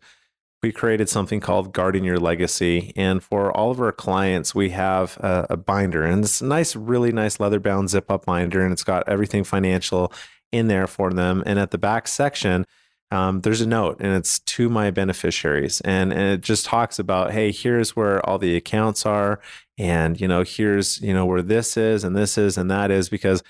we created something called Guarding Your Legacy. And for all of our clients, we have a, a binder, and it's a nice, really nice leather bound zip up binder, and it's got everything financial in there for them. And at the back section, Um, there's a note, and it's to my beneficiaries, and, and it just talks about, hey, here's where all the accounts are, and you know, here's you know where this is, and this is, and that is, because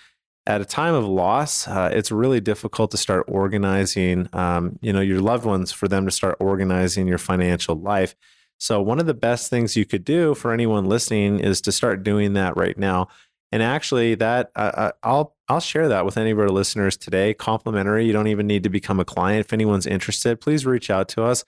at a time of loss, uh, it's really difficult to start organizing, um, you know, your loved ones, for them to start organizing your financial life. So one of the best things you could do for anyone listening is to start doing that right now. And actually, that uh, I'll I'll share that with any of our listeners today. Complimentary. You don't even need to become a client. If anyone's interested, please reach out to us.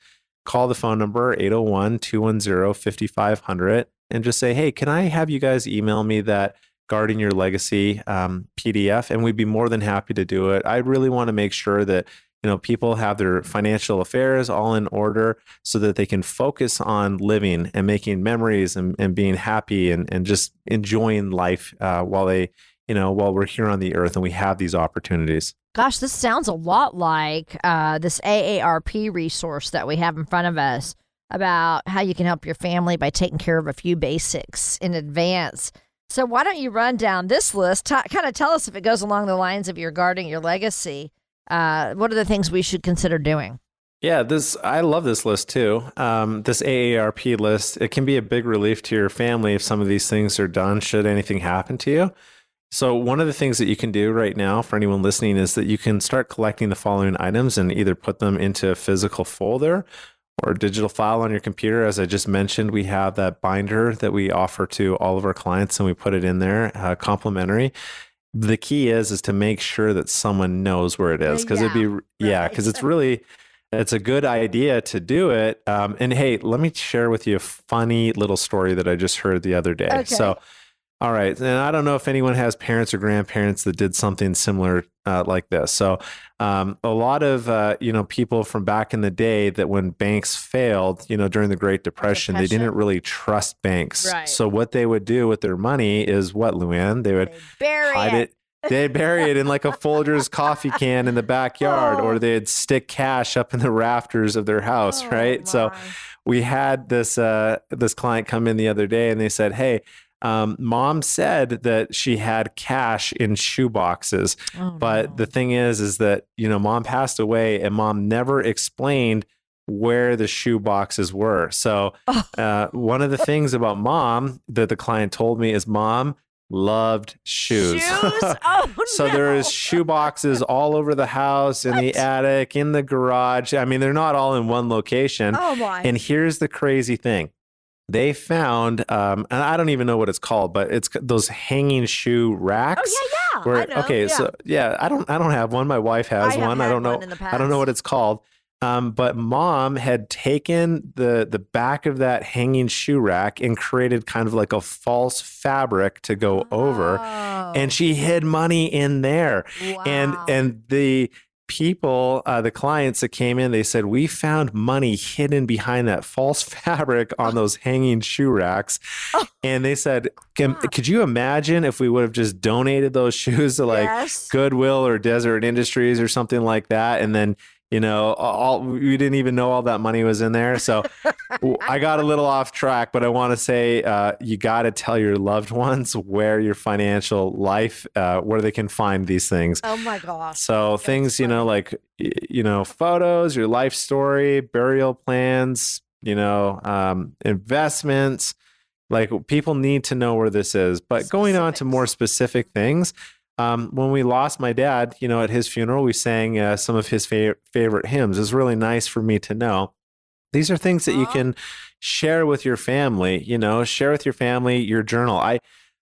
Call the phone number eight oh one, two one zero, five five zero zero and just say, hey, can I have you guys email me that Guarding Your Legacy um, P D F, and we'd be more than happy to do it. I really want to make sure that, you know, people have their financial affairs all in order so that they can focus on living and making memories and, and being happy and, and just enjoying life uh, while they, you know, while we're here on the earth and we have these opportunities. Gosh, this sounds a lot like uh, this A A R P resource that we have in front of us about how you can help your family by taking care of a few basics in advance. So why don't you run down this list, t- kind of tell us if it goes along the lines of your Guarding Your Legacy. Uh, what are the things we should consider doing? Yeah, this I love this list too. Um, this A A R P list, it can be a big relief to your family if some of these things are done, should anything happen to you. So one of the things that you can do right now for anyone listening is that you can start collecting the following items and either put them into a physical folder or a digital file on your computer. As I just mentioned, we have that binder that we offer to all of our clients and we put it in there, uh, complimentary. The key is, is to make sure that someone knows where it is. Cause yeah, it'd be, yeah. Right. Cause it's really, it's a good idea to do it. Um, and hey, let me share with you a funny little story that I just heard the other day. Okay. So, all right. And I don't know if anyone has parents or grandparents that did something similar uh, like this. So um, a lot of, uh, you know, people from back in the day that when banks failed, you know, during the Great Depression, Depression. they didn't really trust banks. Right. So what they would do with their money is what, Luann? They would bury hide it. it. They'd bury it in like a Folgers coffee can in the backyard, oh. or they'd stick cash up in the rafters of their house. Oh, right. My. So we had this, uh, this client come in the other day and they said, hey, Um, mom said that she had cash in shoe boxes, oh, but no. the thing is, is that, you know, mom passed away and mom never explained where the shoe boxes were. So, uh, one of the things about mom that the client told me is mom loved shoes. shoes? Oh, so no. there is shoe boxes all over the house, in what? the attic, in the garage. I mean, they're not all in one location. Oh my. And here's the crazy thing. They found, um, and I don't even know what it's called, but it's those hanging shoe racks. Oh yeah, yeah. Where, I know, okay, yeah. so yeah, I don't, I don't have one. My wife has I one. I don't know. I don't know what it's called. Um, but mom had taken the the back of that hanging shoe rack and created kind of like a false fabric to go oh. over, and she hid money in there. Wow. And and the. people, uh, the clients that came in, they said, we found money hidden behind that false fabric on those hanging shoe racks. Oh. And they said, Can, could you imagine if we would have just donated those shoes to like yes. Goodwill or Desert Industries or something like that? And then, you know, all we didn't even know all that money was in there. So I got a little off track, but I want to say uh, you got to tell your loved ones where your financial life, uh, where they can find these things. Oh my gosh. So That's things, funny. you know, like, you know, photos, your life story, burial plans, you know, um, investments, like people need to know where this is. But specific. Going on to more specific things. Um, when we lost my dad, you know, at his funeral, we sang uh, some of his fa- favorite hymns. It's really nice for me to know. These are things that Aww. you can share with your family, you know, share with your family, your journal. I,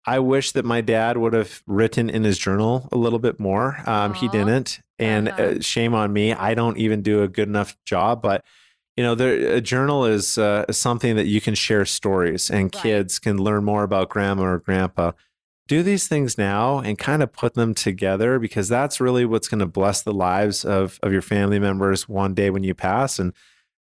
I wish that my dad would have written in his journal a little bit more. Um, he didn't. And uh, shame on me. I don't even do a good enough job, but you know, there, a journal is uh, something that you can share stories and right. kids can learn more about grandma or grandpa. Do these things now and kind of put them together, because that's really what's going to bless the lives of, of your family members one day when you pass. And,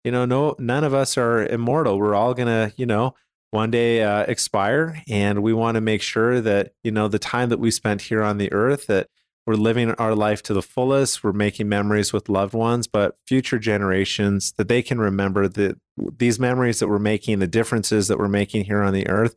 you know, no, none of us are immortal. We're all going to, you know, one day uh, expire. And we want to make sure that, you know, the time that we spent here on the earth, that we're living our life to the fullest. We're making memories with loved ones, but future generations, that they can remember that these memories that we're making, the differences that we're making here on the earth,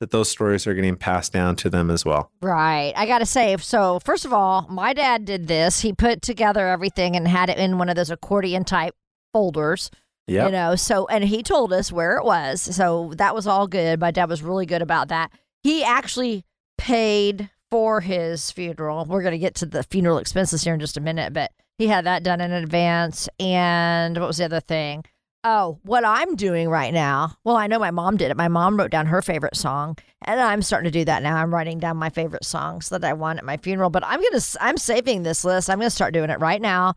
that those stories are getting passed down to them as well. Right. I got to say, so first of all, my dad did this. He put together everything and had it in one of those accordion type folders, yep. you know, so, and he told us where it was. So that was all good. My dad was really good about that. He actually paid for his funeral. We're going to get to the funeral expenses here in just a minute, but he had that done in advance. And what was the other thing? Oh, what I'm doing right now. Well, I know my mom did it. My mom wrote down her favorite song, and I'm starting to do that now. I'm writing down my favorite songs that I want at my funeral, but I'm going to, I'm saving this list. I'm going to start doing it right now.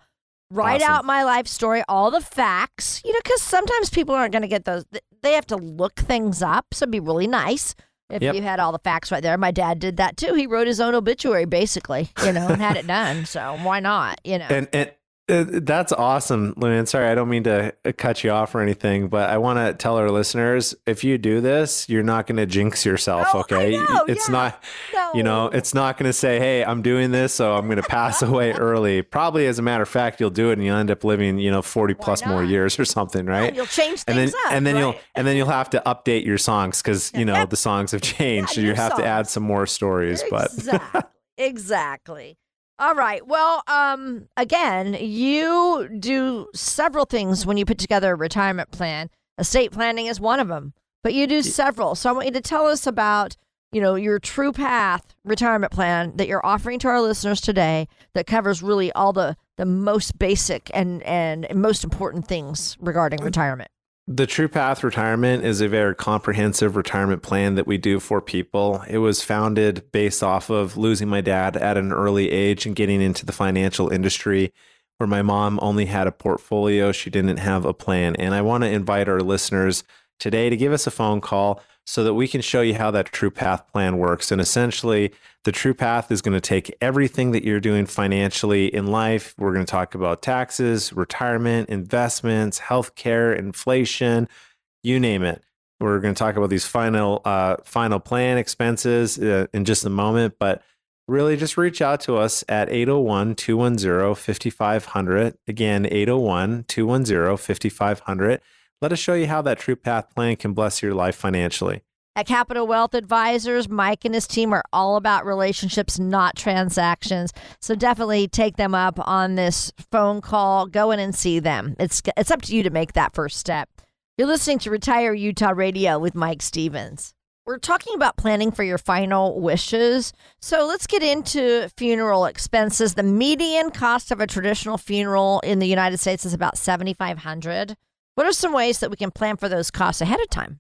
Write awesome. Out my life story, all the facts, you know, because sometimes people aren't going to get those. They have to look things up. So it'd be really nice if yep. you had all the facts right there. My dad did that too. He wrote his own obituary, basically, you know, and had it done. So why not, you know? And, and- Uh, that's awesome, Luann. Sorry, I don't mean to cut you off or anything, but I want to tell our listeners, if you do this, you're not going to jinx yourself, oh, okay? I know, it's yeah. not, no. you know, it's not going to say, hey, I'm doing this, so I'm going to pass away early. Probably, as a matter of fact, you'll do it and you'll end up living, you know, forty Why plus not? more years or something, right? Yeah, you'll change things and then, up, and then right? you'll and then you'll have to update your songs because, you know, the songs have changed, yeah, so you have songs. to add some more stories. Exactly. But exactly. All right. Well, um, again, you do several things when you put together a retirement plan. Estate planning is one of them, but you do several. So I want you to tell us about, you know, your True Path retirement plan that you're offering to our listeners today that covers really all the, the most basic and, and most important things regarding retirement. The True Path Retirement is a very comprehensive retirement plan that we do for people. It was founded based off of losing my dad at an early age and getting into the financial industry, where my mom only had a portfolio. She didn't have a plan. And I want to invite our listeners today to give us a phone call so that we can show you how that True Path plan works. And essentially, the True Path is going to take everything that you're doing financially in life. We're going to talk about taxes, retirement, investments, healthcare, inflation, you name it. We're going to talk about these final uh, final plan expenses uh, in just a moment. But really, just reach out to us at eight oh one, two one oh, five five zero zero. Again, eight oh one, two one oh, five five zero zero. Let us show you how that True Path plan can bless your life financially. At Capital Wealth Advisors, Mike and his team are all about relationships, not transactions. So definitely take them up on this phone call. Go in and see them. It's it's up to you to make that first step. You're listening to Retire Utah Radio with Mike Stevens. We're talking about planning for your final wishes. So let's get into funeral expenses. The median cost of a traditional funeral in the United States is about seven thousand five hundred dollars. What are some ways that we can plan for those costs ahead of time?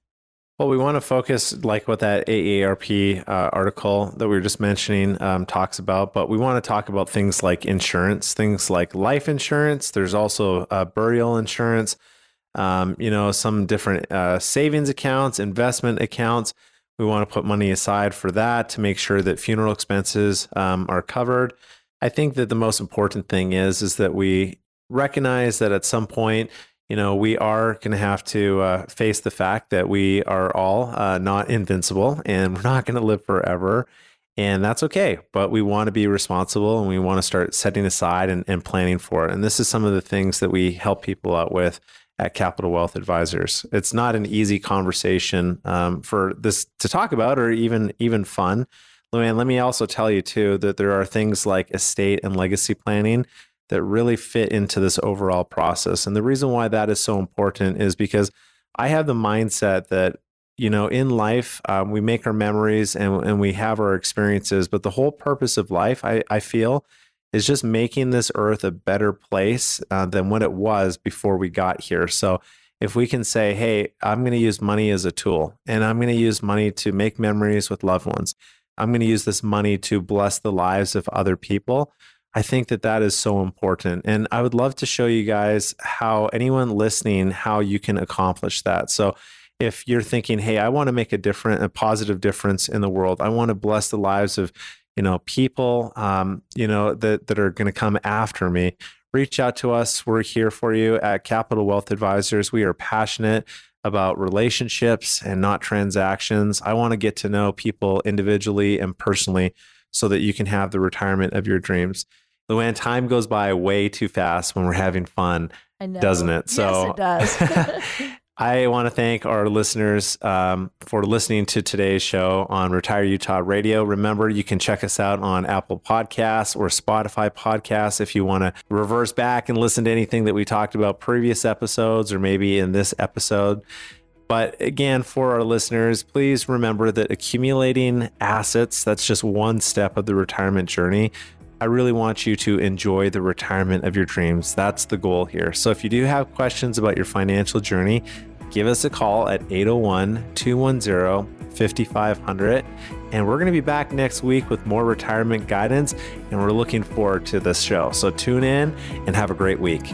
Well, we want to focus, like what that A A R P uh, article that we were just mentioning um, talks about, but we want to talk about things like insurance, things like life insurance. There's also uh, burial insurance, um, you know, some different uh, savings accounts, investment accounts. We want to put money aside for that to make sure that funeral expenses um, are covered. I think that the most important thing is, is that we recognize that at some point, you know, we are going to have to uh, face the fact that we are all uh, not invincible and we're not going to live forever. And that's okay. But we want to be responsible and we want to start setting aside and, and planning for it. And this is some of the things that we help people out with at Capital Wealth Advisors. It's not an easy conversation um, for this to talk about or even, even fun. Luann, let me also tell you too that there are things like estate and legacy planning that really fit into this overall process. And the reason why that is so important is because I have the mindset that, you know, in life, um, we make our memories and, and we have our experiences, but the whole purpose of life, I, I feel, is just making this earth a better place uh, than what it was before we got here. So if we can say, hey, I'm going to use money as a tool, and I'm going to use money to make memories with loved ones, I'm going to use this money to bless the lives of other people, I think that that is so important. And I would love to show you guys how anyone listening, how you can accomplish that. So if you're thinking, hey, I want to make a different, a positive difference in the world. I want to bless the lives of, you know, people, um, you know, that, that are going to come after me, reach out to us. We're here for you at Capital Wealth Advisors. We are passionate about relationships and not transactions. I want to get to know people individually and personally, so that you can have the retirement of your dreams. Luann, time goes by way too fast when we're having fun, I know. Doesn't it? So yes, it does. I want to thank our listeners um, for listening to today's show on Retire Utah Radio. Remember, you can check us out on Apple Podcasts or Spotify Podcasts if you want to reverse back and listen to anything that we talked about previous episodes or maybe in this episode. But again, for our listeners, please remember that accumulating assets, that's just one step of the retirement journey. I really want you to enjoy the retirement of your dreams. That's the goal here. So if you do have questions about your financial journey, give us a call at eight oh one, two one zero, five five zero zero. And we're going to be back next week with more retirement guidance. And we're looking forward to this show. So tune in and have a great week.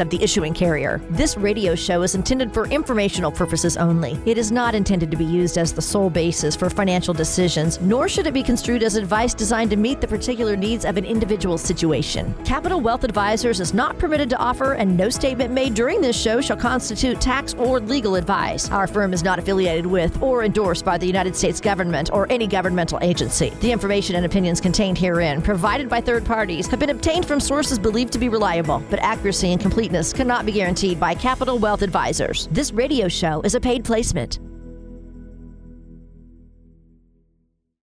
of the issuing carrier. This radio show is intended for informational purposes only. It is not intended to be used as the sole basis for financial decisions, nor should it be construed as advice designed to meet the particular needs of an individual situation. Capital Wealth Advisors is not permitted to offer, and no statement made during this show shall constitute tax or legal advice. Our firm is not affiliated with or endorsed by the United States government or any governmental agency. The information and opinions contained herein, provided by third parties, have been obtained from sources believed to be reliable, but accuracy and complete cannot be guaranteed by Capital Wealth Advisors. This radio show is a paid placement.